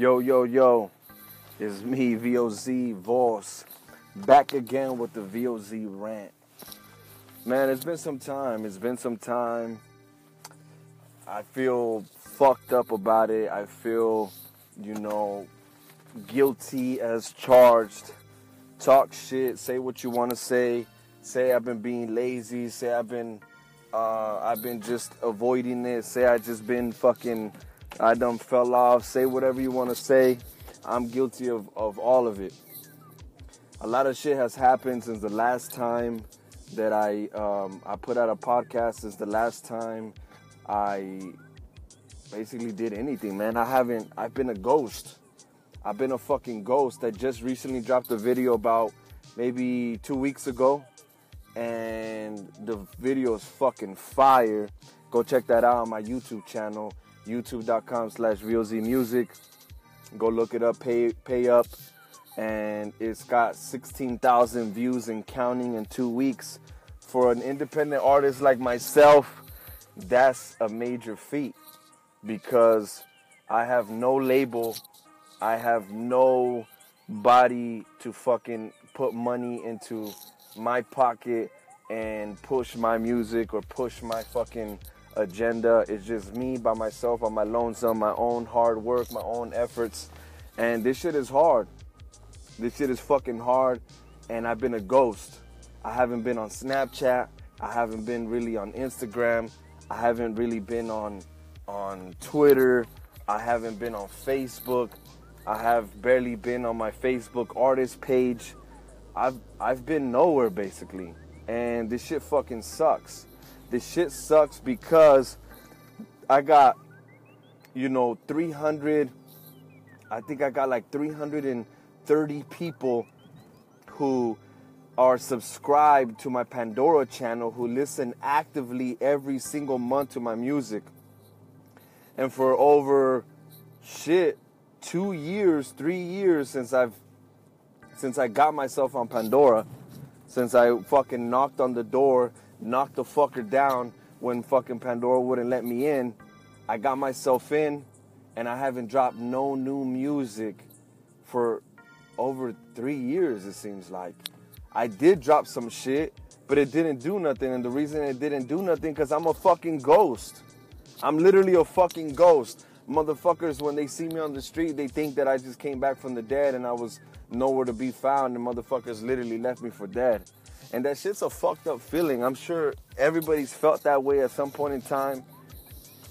Yo, it's me, VOZ, back again with the VOZ rant. Man, it's been some time. I feel fucked up about it. I feel, guilty as charged. Talk shit, say what you want to say. Say I've been being lazy. Say I've been just avoiding it. Say I just been fucking... I done fell off. Say whatever you want to say. I'm guilty of all of it. A lot of shit has happened since the last time that I put out a podcast, since the last time I basically did anything, man. I've been a ghost. I've been a fucking ghost. I just recently dropped a video about maybe 2 weeks ago, and the video is fucking fire. Go check that out on my YouTube channel. YouTube.com/Realz Music. Go look it up, pay up. And it's got 16,000 views and counting in 2 weeks. For an independent artist like myself, that's a major feat, because I have no label. I have nobody to fucking put money into my pocket and push my music or push my fucking agenda. It's just me by myself on my lonesome, my own hard work, my own efforts, and this shit is hard. This shit is fucking hard, and I've been a ghost. I haven't been on Snapchat. I haven't been really on Instagram. I haven't really been on Twitter. I haven't been on Facebook. I have barely been on my Facebook artist page. I've been nowhere basically, and this shit fucking sucks. This shit sucks because I got, 330 people who are subscribed to my Pandora channel, who listen actively every single month to my music. And for over 3 years since I got myself on Pandora, since I fucking knocked on the door, knocked the fucker down when fucking Pandora wouldn't let me in. I got myself in, and I haven't dropped no new music for over 3 years, it seems like. I did drop some shit, but it didn't do nothing, and the reason it didn't do nothing because I'm a fucking ghost. I'm literally a fucking ghost. Motherfuckers, when they see me on the street, they think that I just came back from the dead and I was nowhere to be found, and motherfuckers literally left me for dead. And that shit's a fucked up feeling. I'm sure everybody's felt that way at some point in time.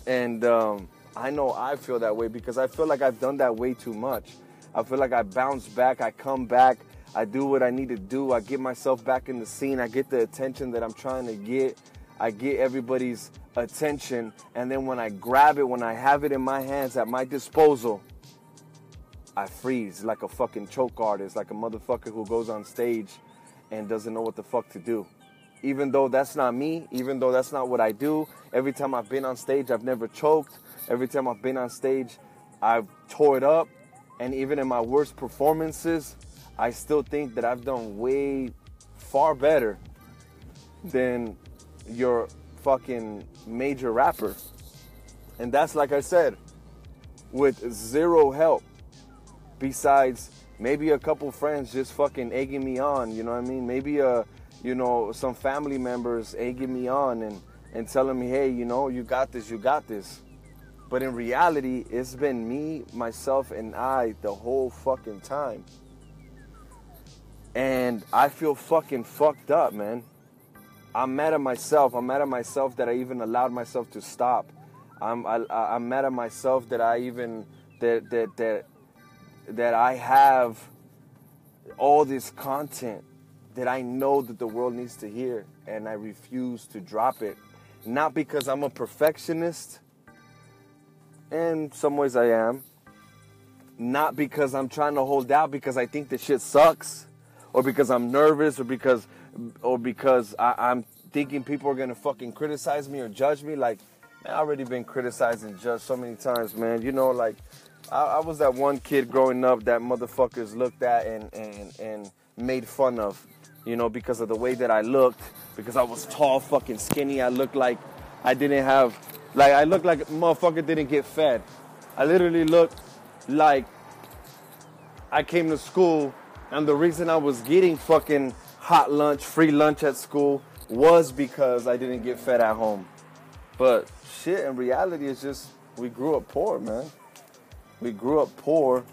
And I know I feel that way because I feel like I've done that way too much. I feel like I bounce back, I come back, I do what I need to do. I get myself back in the scene. I get the attention that I'm trying to get. I get everybody's attention. And then when I grab it, when I have it in my hands at my disposal, I freeze like a fucking choke artist, like a motherfucker who goes on stage and doesn't know what the fuck to do. Even though that's not me, even though that's not what I do, every time I've been on stage, I've never choked. Every time I've been on stage, I've tore it up. And even in my worst performances, I still think that I've done way far better than your fucking major rapper. And that's, like I said, with zero help besides maybe a couple friends just fucking egging me on, you know what I mean? Maybe, some family members egging me on and telling me, hey, you got this, you got this. But in reality, it's been me, myself, and I the whole fucking time. And I feel fucking fucked up, man. I'm mad at myself. I'm mad at myself that I even allowed myself to stop. I'm mad at myself that I even... that I have all this content that I know that the world needs to hear, and I refuse to drop it. Not because I'm a perfectionist, and in some ways I am. Not because I'm trying to hold out because I think this shit sucks, or because I'm nervous, or because I'm thinking people are gonna fucking criticize me or judge me. Like, man, I've already been criticized and judged so many times, man. I was that one kid growing up that motherfuckers looked at and made fun of, because of the way that I looked, because I was tall, fucking skinny. I looked like I looked like a motherfucker didn't get fed. I literally looked like I came to school, and the reason I was getting fucking hot lunch, free lunch at school was because I didn't get fed at home. But shit, in reality, it's just we grew up poor, man. We grew up poor,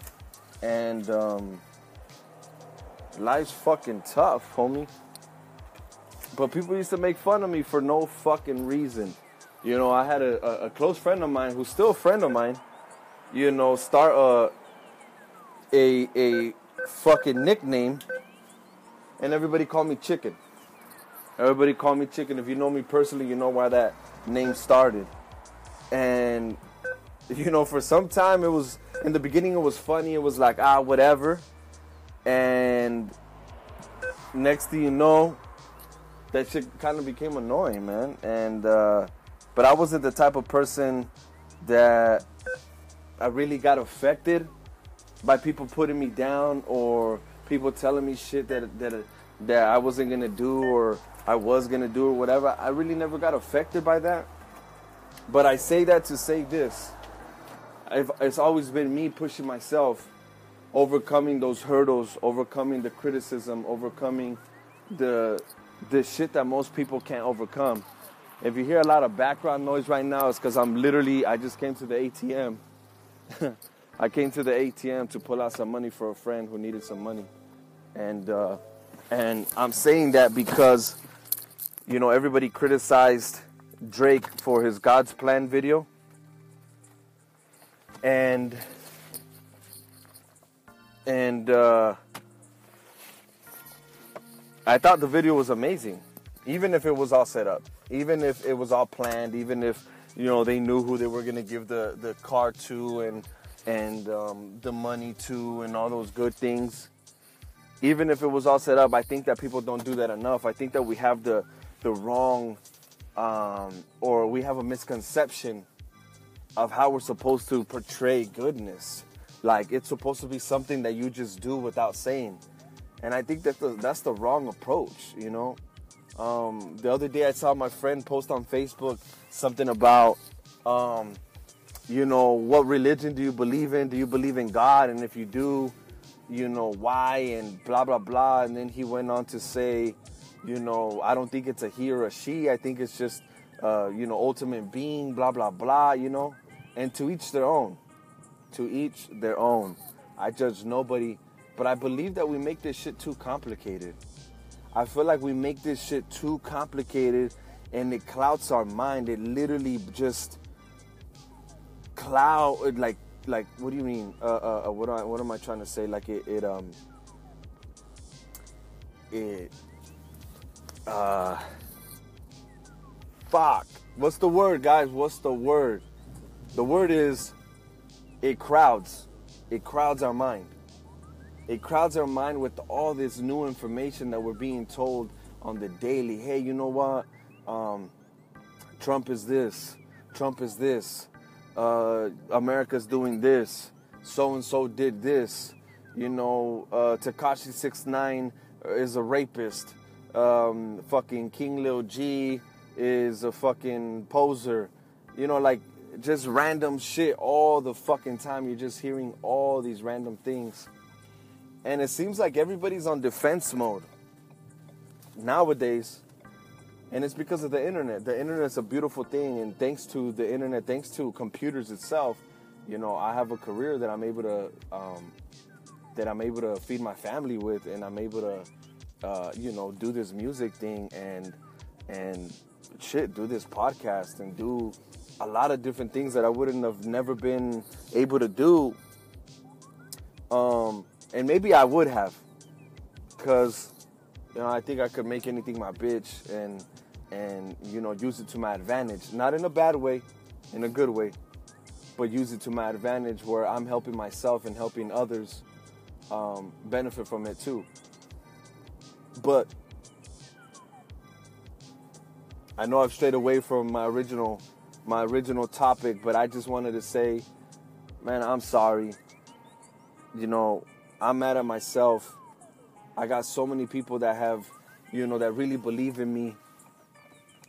and life's fucking tough, homie. But people used to make fun of me for no fucking reason. You know, I had a close friend of mine who's still a friend of mine, you know, start a fucking nickname, and everybody called me Chicken. Everybody called me Chicken. If you know me personally, you know why that name started. And, you know, for some time it was, in the beginning it was funny. It was like, ah, whatever. And next thing you know, that shit kind of became annoying, man. And, but I wasn't the type of person that I really got affected by people putting me down or people telling me shit that I wasn't going to do or I was going to do or whatever. I really never got affected by that. But I say that to say this. It's always been me pushing myself, overcoming those hurdles, overcoming the criticism, overcoming the shit that most people can't overcome. If you hear a lot of background noise right now, it's because I just came to the ATM. I came to the ATM to pull out some money for a friend who needed some money. And I'm saying that because, you know, everybody criticized Drake for his God's Plan video. And I thought the video was amazing, even if it was all set up, even if it was all planned, even if, you know, they knew who they were going to give the car to and the money to and all those good things. Even if it was all set up, I think that people don't do that enough. I think that we have the wrong or we have a misconception of how we're supposed to portray goodness. Like, it's supposed to be something that you just do without saying. And I think that that's the wrong approach, you know. The other day I saw my friend post on Facebook something about, you know, what religion do you believe in? Do you believe in God? And if you do, you know, why? And blah, blah, blah. And then he went on to say, you know, I don't think it's a he or a she. I think it's just, you know, ultimate being, blah, blah, blah, you know. And to each their own. To each their own. I judge nobody. But I believe that we make this shit too complicated. I feel like we make this shit too complicated, and it clouds our mind. It literally just cloud, like what do you mean? What am I trying to say? Like it fuck. What's the word, guys? What's the word? The word is it crowds. It crowds our mind. It crowds our mind with all this new information that we're being told on the daily. Hey, you know what? Trump is this. Trump is this. America's doing this. So-and-so did this. You know, Tekashi69 is a rapist. Fucking King Lil G is a fucking poser. You know, like, just random shit all the fucking time. You're just hearing all these random things. And it seems like everybody's on defense mode nowadays. And it's because of the internet. The internet's a beautiful thing. And thanks to the internet, thanks to computers itself, you know, I have a career that I'm able to feed my family with. And I'm able to, you know, do this music thing and shit, do this podcast and do a lot of different things that I wouldn't have never been able to do. And maybe I would have, because, you know, I think I could make anything my bitch and you know, use it to my advantage. Not in a bad way, in a good way, but use it to my advantage where I'm helping myself and helping others benefit from it too. But I know I've strayed away from my original topic, but I just wanted to say, man, I'm sorry. You know, I'm mad at myself. I got so many people that have, you know, that really believe in me.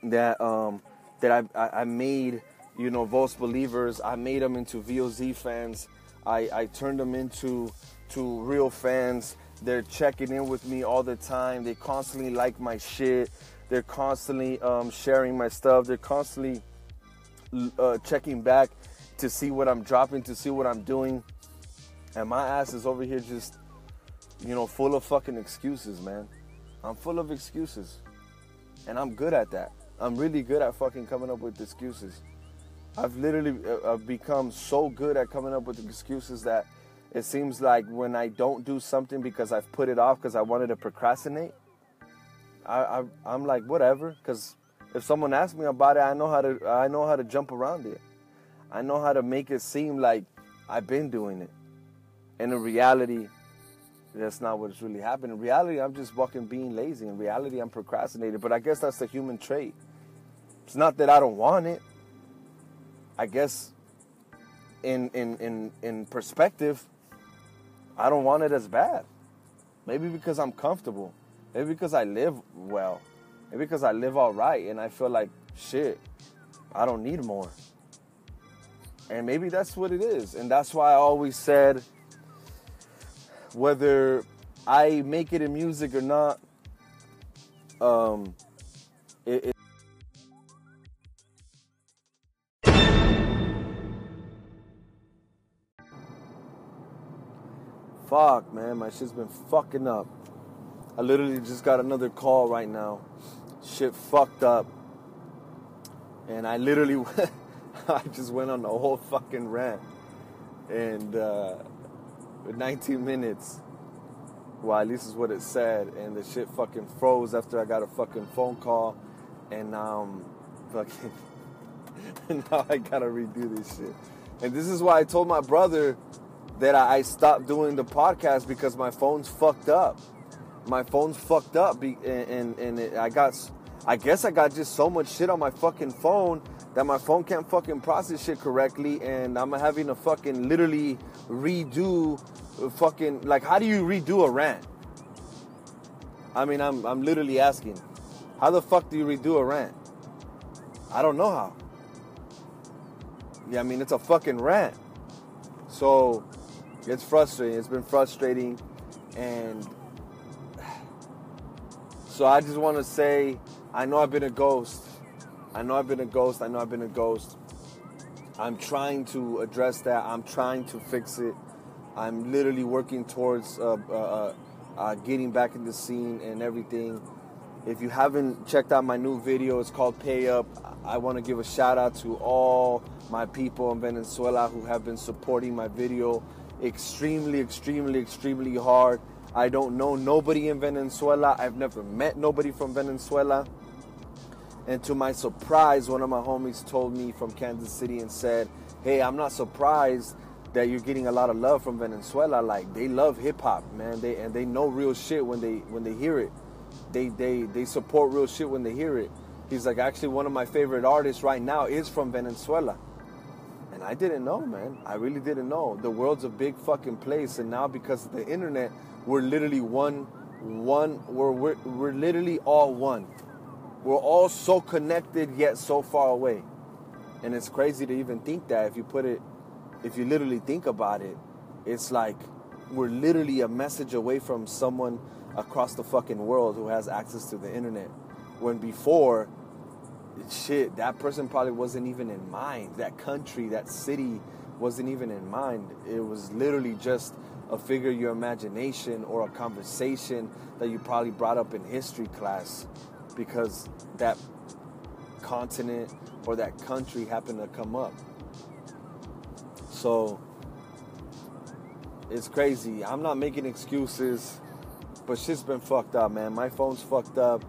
That I made, you know, VOZ believers. I made them into VOZ fans. I turned them into to real fans. They're checking in with me all the time. They constantly like my shit. They're constantly sharing my stuff. They're constantly checking back to see what I'm dropping, to see what I'm doing. And my ass is over here just, you know, full of fucking excuses, man. I'm full of excuses. And I'm good at that. I'm really good at fucking coming up with excuses. I've literally become so good at coming up with excuses that it seems like when I don't do something because I've put it off because I wanted to procrastinate, I'm like, whatever, because if someone asks me about it, I know how to jump around it. I know how to make it seem like I've been doing it. And in reality, that's not what's really happening. In reality, I'm just fucking being lazy. In reality, I'm procrastinating. But I guess that's the human trait. It's not that I don't want it. I guess in perspective, I don't want it as bad. Maybe because I'm comfortable. Maybe because I live well. Maybe because I live all right and I feel like, shit, I don't need more. And maybe that's what it is. And that's why I always said, whether I make it in music or not, fuck, man, my shit's been fucking up. I literally just got another call right now. Shit fucked up. And I literally I just went on the whole fucking rant. And, with 19 minutes, well, at least is what it said, and the shit fucking froze after I got a fucking phone call, and now now I gotta redo this shit. And this is why I told my brother that I stopped doing the podcast, because my phone's fucked up. My phone's fucked up, I guess I got just so much shit on my fucking phone that my phone can't fucking process shit correctly, and I'm having to fucking literally redo fucking, like, how do you redo a rant? I mean, I'm literally asking, how the fuck do you redo a rant? I don't know how. Yeah, I mean, it's a fucking rant. So, it's frustrating. It's been frustrating, and so I just want to say, I know I've been a ghost. I'm trying to address that. I'm trying to fix it. I'm literally working towards getting back in the scene and everything. If you haven't checked out my new video, it's called Pay Up. I want to give a shout out to all my people in Venezuela who have been supporting my video extremely, extremely, extremely hard. I don't know nobody in Venezuela. I've never met nobody from Venezuela. And to my surprise, one of my homies told me from Kansas City and said, hey, I'm not surprised that you're getting a lot of love from Venezuela. Like, they love hip-hop, man. They know real shit when they hear it. They support real shit when they hear it. He's like, actually, one of my favorite artists right now is from Venezuela. And I didn't know, man. I really didn't know. The world's a big fucking place. And now because of the internet, we're literally we're literally all one. We're all so connected yet so far away. And it's crazy to even think that if you literally think about it, it's like we're literally a message away from someone across the fucking world who has access to the internet. When before, shit, that person probably wasn't even in mind. That country, that city wasn't even in mind. It was literally just a figure of your imagination or a conversation that you probably brought up in history class, because that continent or that country happened to come up. So it's crazy. I'm not making excuses, but shit's been fucked up, man. My phone's fucked up.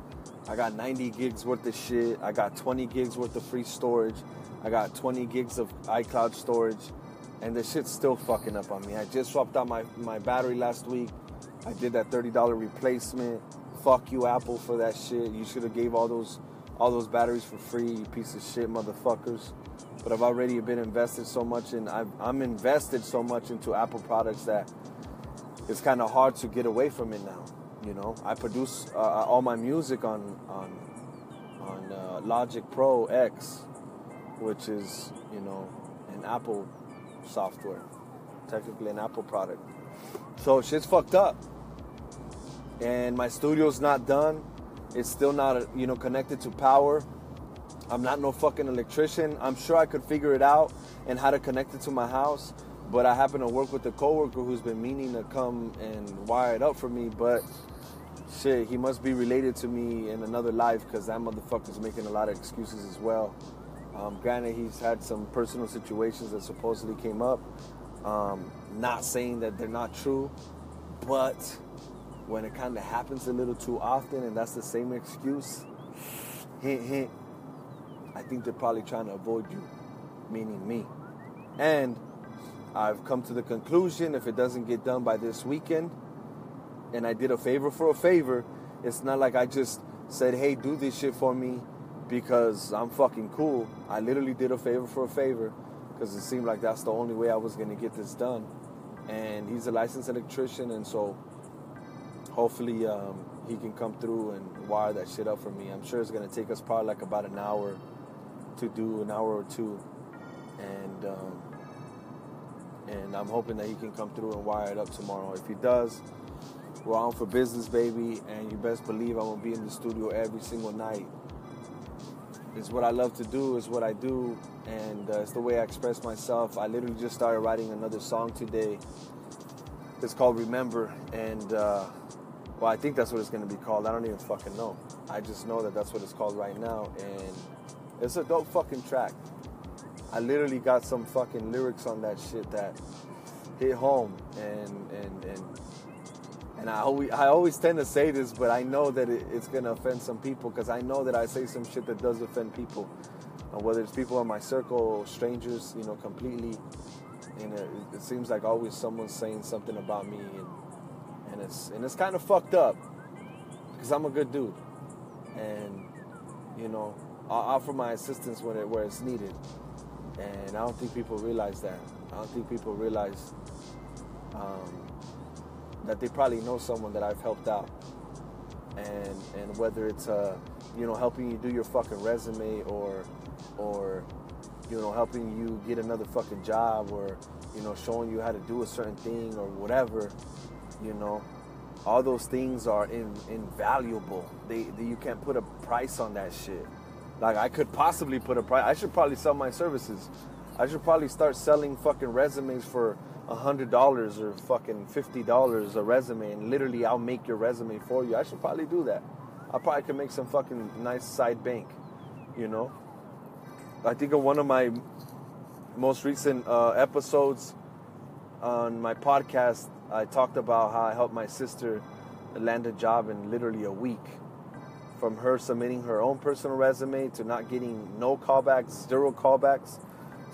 I got 90 gigs worth of shit. I got 20 gigs worth of free storage. I got 20 gigs of iCloud storage, and the shit's still fucking up on me. I just swapped out my battery last week. I did that $30 replacement. Fuck you, Apple, for that shit. You should have gave all those batteries for free, you piece of shit motherfuckers. But I've already been invested so much in, I'm invested so much into Apple products that it's kind of hard to get away from it now. You know, I produce all my music on Logic Pro X, which is, you know, an Apple software, technically an Apple product. So shit's fucked up. And my studio's not done. It's still not, you know, connected to power. I'm not no fucking electrician. I'm sure I could figure it out and how to connect it to my house. But I happen to work with a coworker who's been meaning to come and wire it up for me. But shit, he must be related to me in another life, because that motherfucker's making a lot of excuses as well. Granted, he's had some personal situations that supposedly came up. Not saying that they're not true, but when it kind of happens a little too often and that's the same excuse, hint, hint, I think they're probably trying to avoid you, meaning me. And I've come to the conclusion, if it doesn't get done by this weekend, and I did a favor for a favor, it's not like I just said, hey, do this shit for me because I'm fucking cool. I literally did a favor for a favor because it seemed like that's the only way I was going to get this done. And he's a licensed electrician, and so hopefully he can come through and wire that shit up for me. I'm sure it's going to take us probably like about an hour to do, an hour or two. And I'm hoping that he can come through and wire it up tomorrow. If he does, we're on for business, baby. And you best believe I'm going to be in the studio every single night. It's what I love to do. It's what I do. And it's the way I express myself. I literally just started writing another song today. It's called Remember. And, well, I think that's what it's going to be called. I don't even fucking know. I just know that that's what it's called right now. And it's a dope fucking track. I literally got some fucking lyrics on that shit that hit home. And I always tend to say this, but I know that it's going to offend some people, because I know that I say some shit that does offend people. Whether it's people in my circle, strangers, you know, completely. And it seems like always someone's saying something about me. And it's kind of fucked up, because I'm a good dude. And, you know, I'll offer my assistance where it's needed. And I don't think people realize that. I don't think people realize that they probably know someone that I've helped out. And whether it's, you know, helping you do your fucking resume, or you know, helping you get another fucking job, or, you know, showing you how to do a certain thing or whatever, you know, all those things are invaluable. You can't put a price on that shit. Like, I could possibly put a price. I should probably sell my services. I should probably start selling fucking resumes for $100 or fucking $50 a resume, and literally I'll make your resume for you. I should probably do that. I probably could make some fucking nice side bank, you know. I think of one of my most recent episodes on my podcast, I talked about how I helped my sister land a job in literally a week. From her submitting her own personal resume to not getting no callbacks, zero callbacks,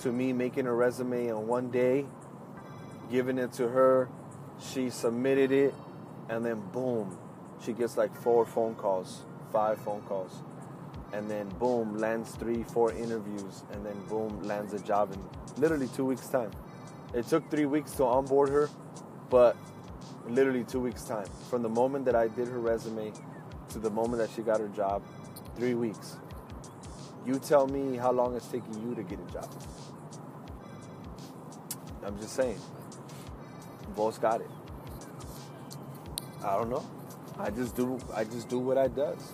to me making a resume in one day, giving it to her, she submitted it, and then boom, she gets like 5 phone calls, and then boom, lands 3-4 interviews, and then boom, lands a job in literally 2 weeks' time. It took 3 weeks to onboard her, but literally 2 weeks' time. From the moment that I did her resume to the moment that she got her job, 3 weeks. You tell me how long it's taking you to get a job. I'm just saying. Both got it. I don't know. I just do what I does.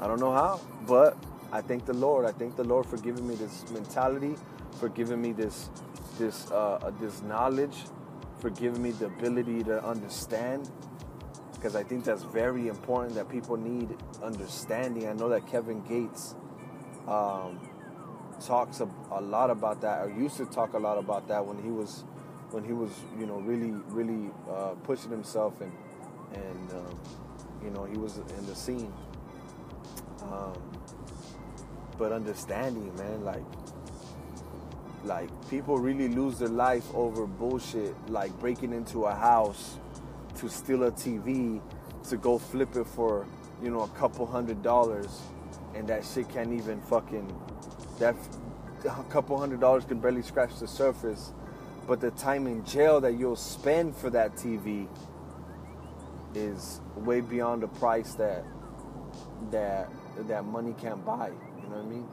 I don't know how, but I thank the Lord. I thank the Lord for giving me this mentality, for giving me this knowledge, for giving me the ability to understand. Because I think that's very important, that people need understanding. I know that Kevin Gates talks a lot about that, or used to talk a lot about that when he was, you know, really pushing himself, and you know, he was in the scene. But understanding, man, like people really lose their life over bullshit, like breaking into a house to steal a TV, to go flip it for, you know, $200, and that shit can't even fucking, that $200 can barely scratch the surface, but the time in jail that you'll spend for that TV is way beyond the price that money can't buy, you know what I mean?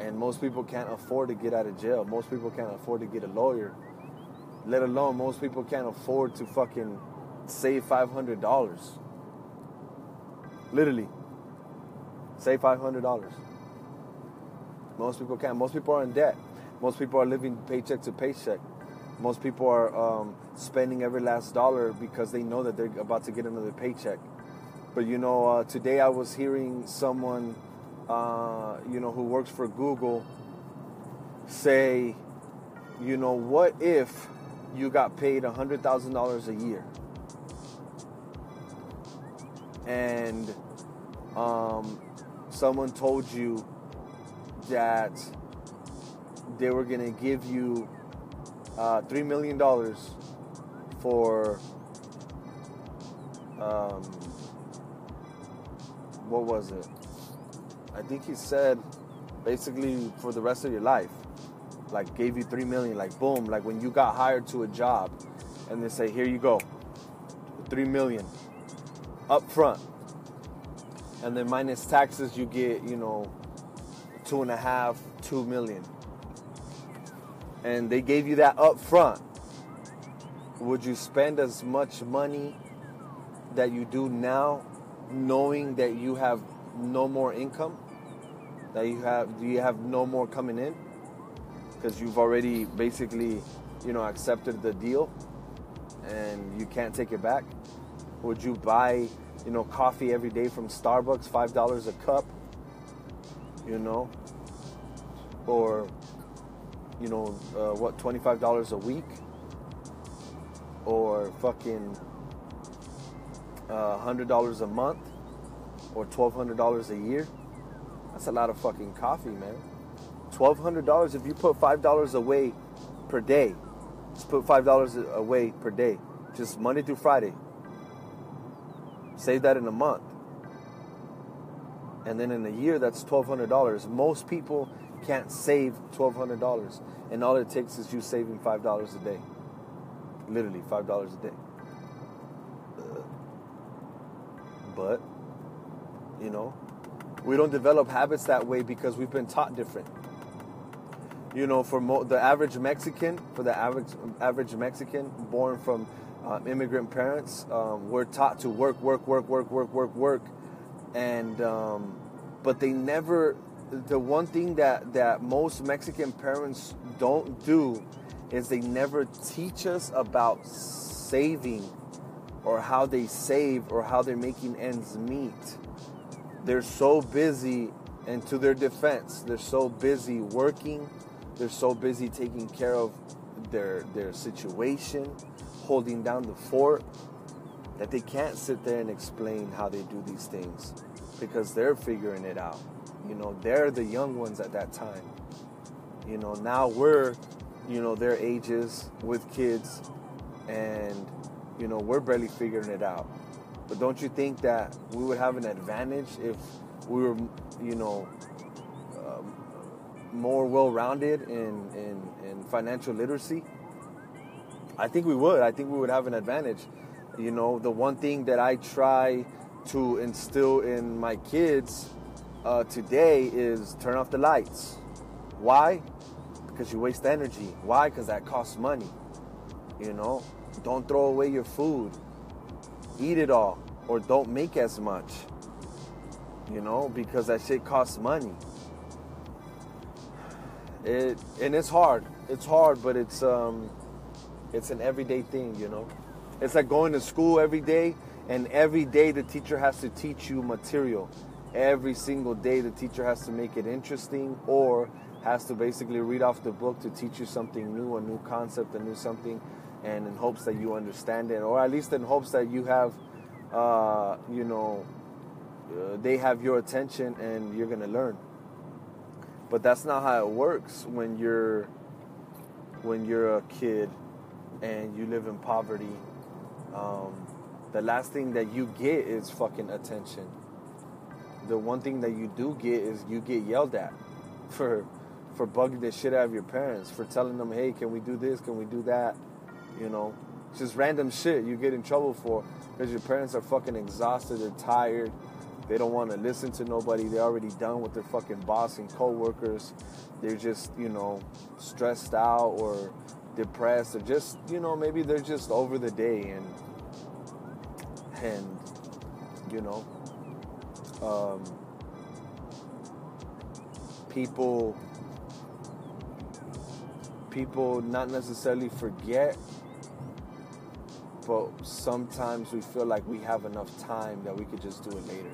And most people can't afford to get out of jail. Most people can't afford to get a lawyer, let alone most people can't afford to fucking save $500. Literally. Save $500. Most people can't. Most people are in debt. Most people are living paycheck to paycheck. Most people are spending every last dollar because they know that they're about to get another paycheck. But, you know, today I was hearing someone, you know, who works for Google say, you know, what if you got paid $100,000 a year? And someone told you that they were going to give you $3 million for, what was it? I think he said basically for the rest of your life, like gave you $3 million, like boom, like when you got hired to a job and they say, here you go, $3 million up front. And then minus taxes, you get, you know, $2.5 million, $2 million. And they gave you that up front. Would you spend as much money that you do now, knowing that you have no more income, that you have no more coming in, because you've already basically, you know, accepted the deal, and you can't take it back? Would you buy, you know, coffee every day from Starbucks, $5 a cup, you know, or, you know, what, $25 a week, or fucking $100 a month, or $1,200 a year? That's a lot of fucking coffee, man. $1,200, if you put $5 away per day, just put $5 away per day, just Monday through Friday, save that in a month, and then in a year, that's $1,200. Most people can't save $1,200, and all it takes is you saving $5 a day. Literally $5 a day. But, you know, we don't develop habits that way because we've been taught different. You know, for the average Mexican born from immigrant parents, we're taught to work, and but they never. The one thing that most Mexican parents don't do is they never teach us about saving, or how they save, or how they're making ends meet. They're so busy, and to their defense, they're so busy working, they're so busy taking care of their situation, holding down the fort, that they can't sit there and explain how they do these things, because they're figuring it out. You know, they're the young ones at that time. You know, now we're, you know, their ages with kids, and, you know, we're barely figuring it out. But don't you think that we would have an advantage if we were, you know, more well-rounded in financial literacy? I think we would. I think we would have an advantage. You know, the one thing that I try to instill in my kids today is turn off the lights. Why? Because you waste energy. Why? Because that costs money. You know, don't throw away your food. Eat it all, or don't make as much, you know, because that shit costs money. It's hard, but it's an everyday thing, you know. It's like going to school every day, and every day the teacher has to teach you material. Every single day the teacher has to make it interesting, or has to basically read off the book to teach you something new, a new concept, a new something, and in hopes that you understand it, or at least in hopes that you have, you know, they have your attention and you're going to learn. But that's not how it works when you're a kid and you live in poverty. The last thing that you get is fucking attention. The one thing that you do get is you get yelled at for bugging the shit out of your parents, for telling them, hey, can we do this, can we do that? You know, just random shit you get in trouble for because your parents are fucking exhausted, they're tired, they don't want to listen to nobody, they're already done with their fucking boss and co-workers, they're just, you know, stressed out or depressed, or just, you know, maybe they're just over the day, and you know, people not necessarily forget, but sometimes we feel like we have enough time that we could just do it later.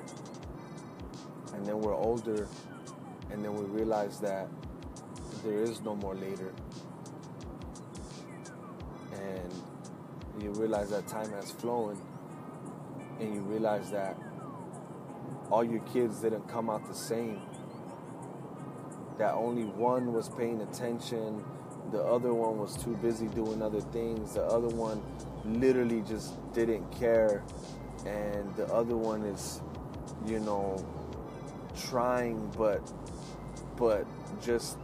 And then we're older, and then we realize that there is no more later. And you realize that time has flown, and you realize that all your kids didn't come out the same. That only one was paying attention, the other one was too busy doing other things, the other one literally just didn't care, and the other one is, you know, trying but just,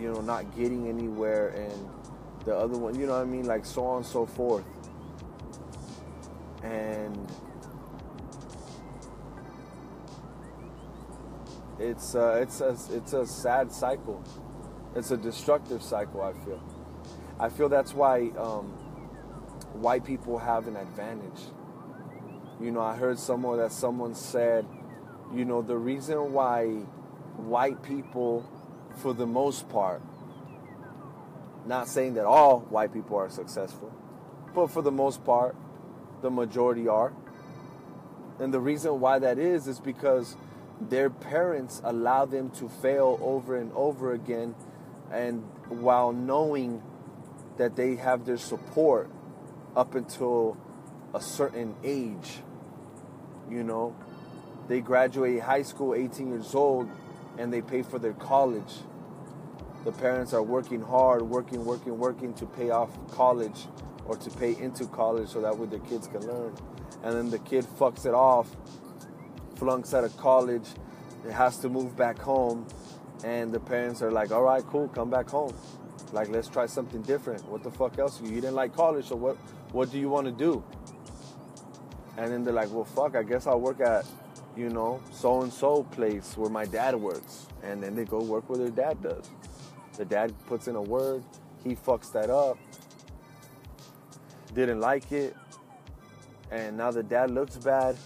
you know, not getting anywhere, and the other one, you know what I mean, like so on and so forth. And it's a sad cycle. It's a destructive cycle, I feel. I feel that's why white people have an advantage. You know, I heard someone said, you know, the reason why white people, for the most part, not saying that all white people are successful, but for the most part, the majority are. And the reason why that is because their parents allow them to fail over and over again, and while knowing that they have their support up until a certain age. You know, they graduate high school 18 years old, and they pay for their college. The parents are working hard, working to pay off college, or to pay into college, so that way their kids can learn. And then the kid fucks it off, flunks out of college, it has to move back home, and the parents are like, all right, cool, come back home, like, let's try something different. What the fuck else? You didn't like college, so what do you want to do? And then they're like, well, fuck, I guess I'll work at, you know, so and so place where my dad works. And then they go work where their dad does. The dad puts in a word, he fucks that up, didn't like it, and now the dad looks bad.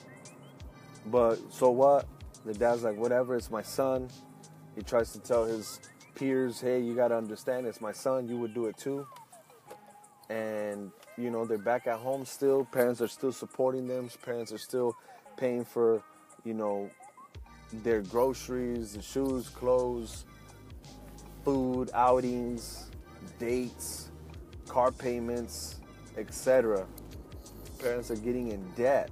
But so what? The dad's like, whatever, it's my son. He tries to tell his peers, hey, you got to understand, it's my son, you would do it too. And, you know, they're back at home still. Parents are still supporting them. Parents are still paying for, you know, their groceries, the shoes, clothes, food, outings, dates, car payments, etc. Parents are getting in debt.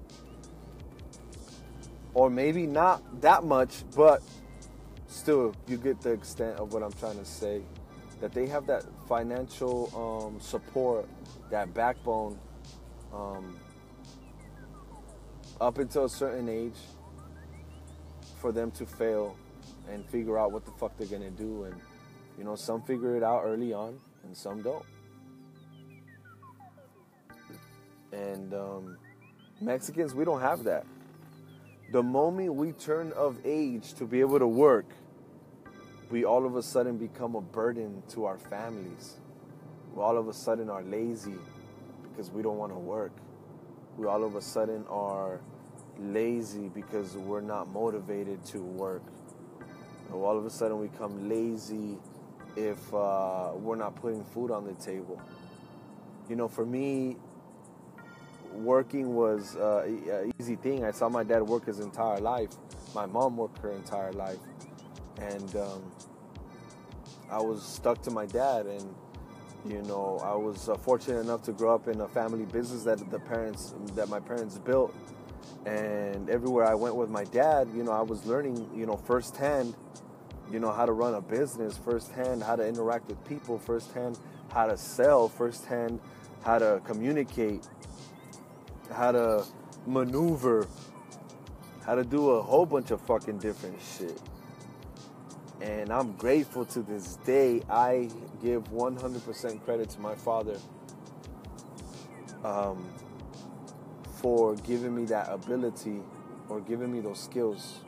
Or maybe not that much, but still, you get the extent of what I'm trying to say. That they have that financial support, that backbone, up until a certain age, for them to fail and figure out what the fuck they're going to do. And, you know, some figure it out early on, and some don't. And Mexicans, we don't have that. The moment we turn of age to be able to work, we all of a sudden become a burden to our families. We all of a sudden are lazy because we don't want to work. We all of a sudden are lazy because we're not motivated to work. And all of a sudden we become lazy if we're not putting food on the table. You know, for me, working was an easy thing. I saw my dad work his entire life. My mom worked her entire life. And I was stuck to my dad. And, you know, I was fortunate enough to grow up in a family business that my parents built. And everywhere I went with my dad, you know, I was learning, you know, firsthand, you know, how to run a business, firsthand how to interact with people, firsthand how to sell, firsthand how to communicate, how to maneuver, how to do a whole bunch of fucking different shit. And I'm grateful to this day. I give 100% credit to my father for giving me that ability, or giving me those skills,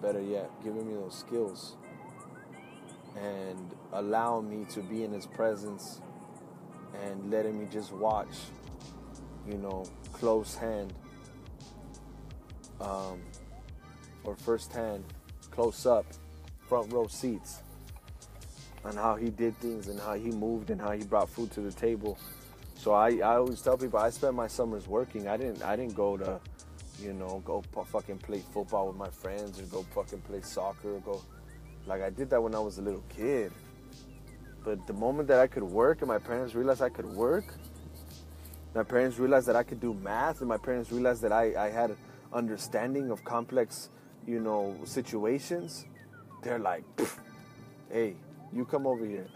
better yet, giving me those skills, and allowing me to be in his presence and letting me just watch, you know, close hand, or first hand, close up, front row seats, on how he did things and how he moved and how he brought food to the table. So I always tell people, I spent my summers working. I didn't go to, you know, go fucking play football with my friends or go fucking play soccer or go, like, I did that when I was a little kid. But the moment that I could work and my parents realized I could work, my parents realized that I could do math, and my parents realized that I had understanding of complex, you know, situations, they're like, hey, you come over here.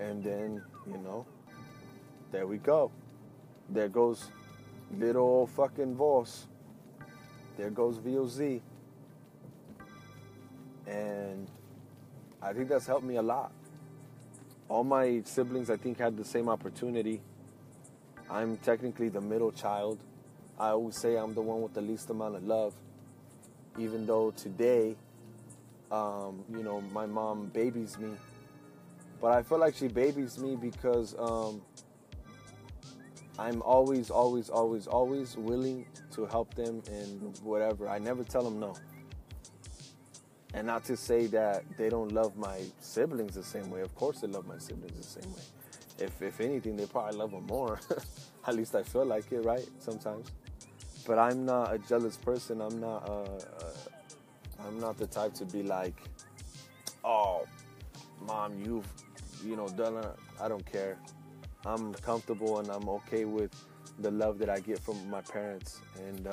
And then, you know, there we go. There goes little old fucking Voss. There goes VOZ. And I think that's helped me a lot. All my siblings, I think, had the same opportunity. I'm technically the middle child. I always say I'm the one with the least amount of love. Even though today, you know, my mom babies me. But I feel like she babies me because I'm always, always, always, always willing to help them in whatever. I never tell them no. And not to say that they don't love my siblings the same way. Of course they love my siblings the same way. If anything, they probably love them more. At least I feel like it, right? Sometimes. But I'm not a jealous person. I'm not the type to be like, oh, Mom, you've done it. I don't care. I'm comfortable and I'm okay with the love that I get from my parents, and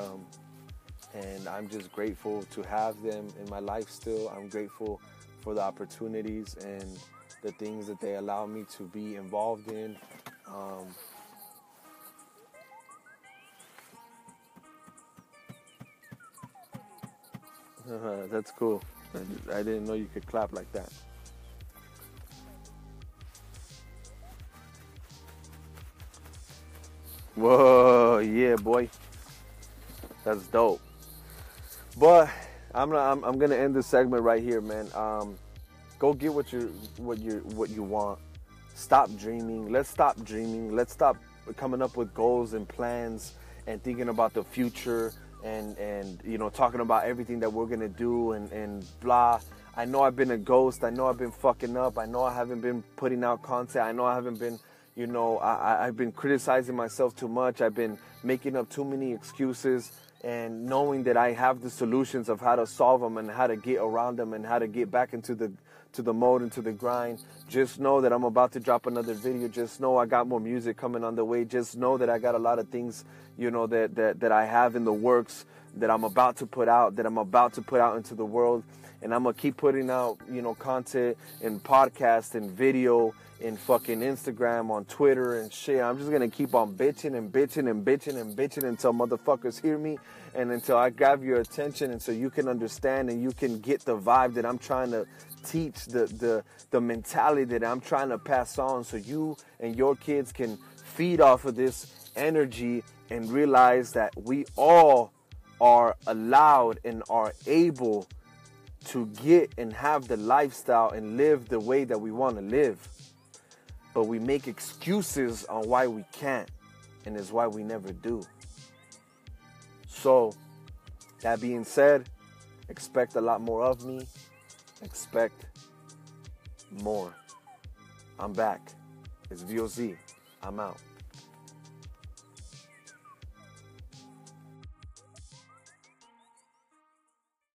I'm just grateful to have them in my life still. I'm grateful for the opportunities and the things that they allow me to be involved in. That's cool. I didn't know you could clap like that. Whoa, yeah, boy. That's dope. But I'm gonna end this segment right here, man. Go get what you want. Stop dreaming. Let's stop dreaming. Let's stop coming up with goals and plans and thinking about the future and you know, talking about everything that we're gonna do and blah. I know I've been a ghost. I know I've been fucking up. I know I haven't been putting out content. I know I haven't been. You know, I've been criticizing myself too much. I've been making up too many excuses and knowing that I have the solutions of how to solve them and how to get around them and how to get back into the mode, into the grind. Just know that I'm about to drop another video. Just know I got more music coming on the way. Just know that I got a lot of things, you know, that I have in the works that I'm about to put out, into the world. And I'm going to keep putting out, you know, content and podcast and video and fucking Instagram, on Twitter and shit. I'm just going to keep on bitching and bitching and bitching and bitching until motherfuckers hear me and until I grab your attention and so you can understand and you can get the vibe that I'm trying to teach, the mentality that I'm trying to pass on, so you and your kids can feed off of this energy and realize that we all are allowed and are able to get and have the lifestyle and live the way that we want to live. But we make excuses on why we can't, and it's why we never do. So, that being said, expect a lot more of me. Expect more. I'm back. It's VOZ. I'm out.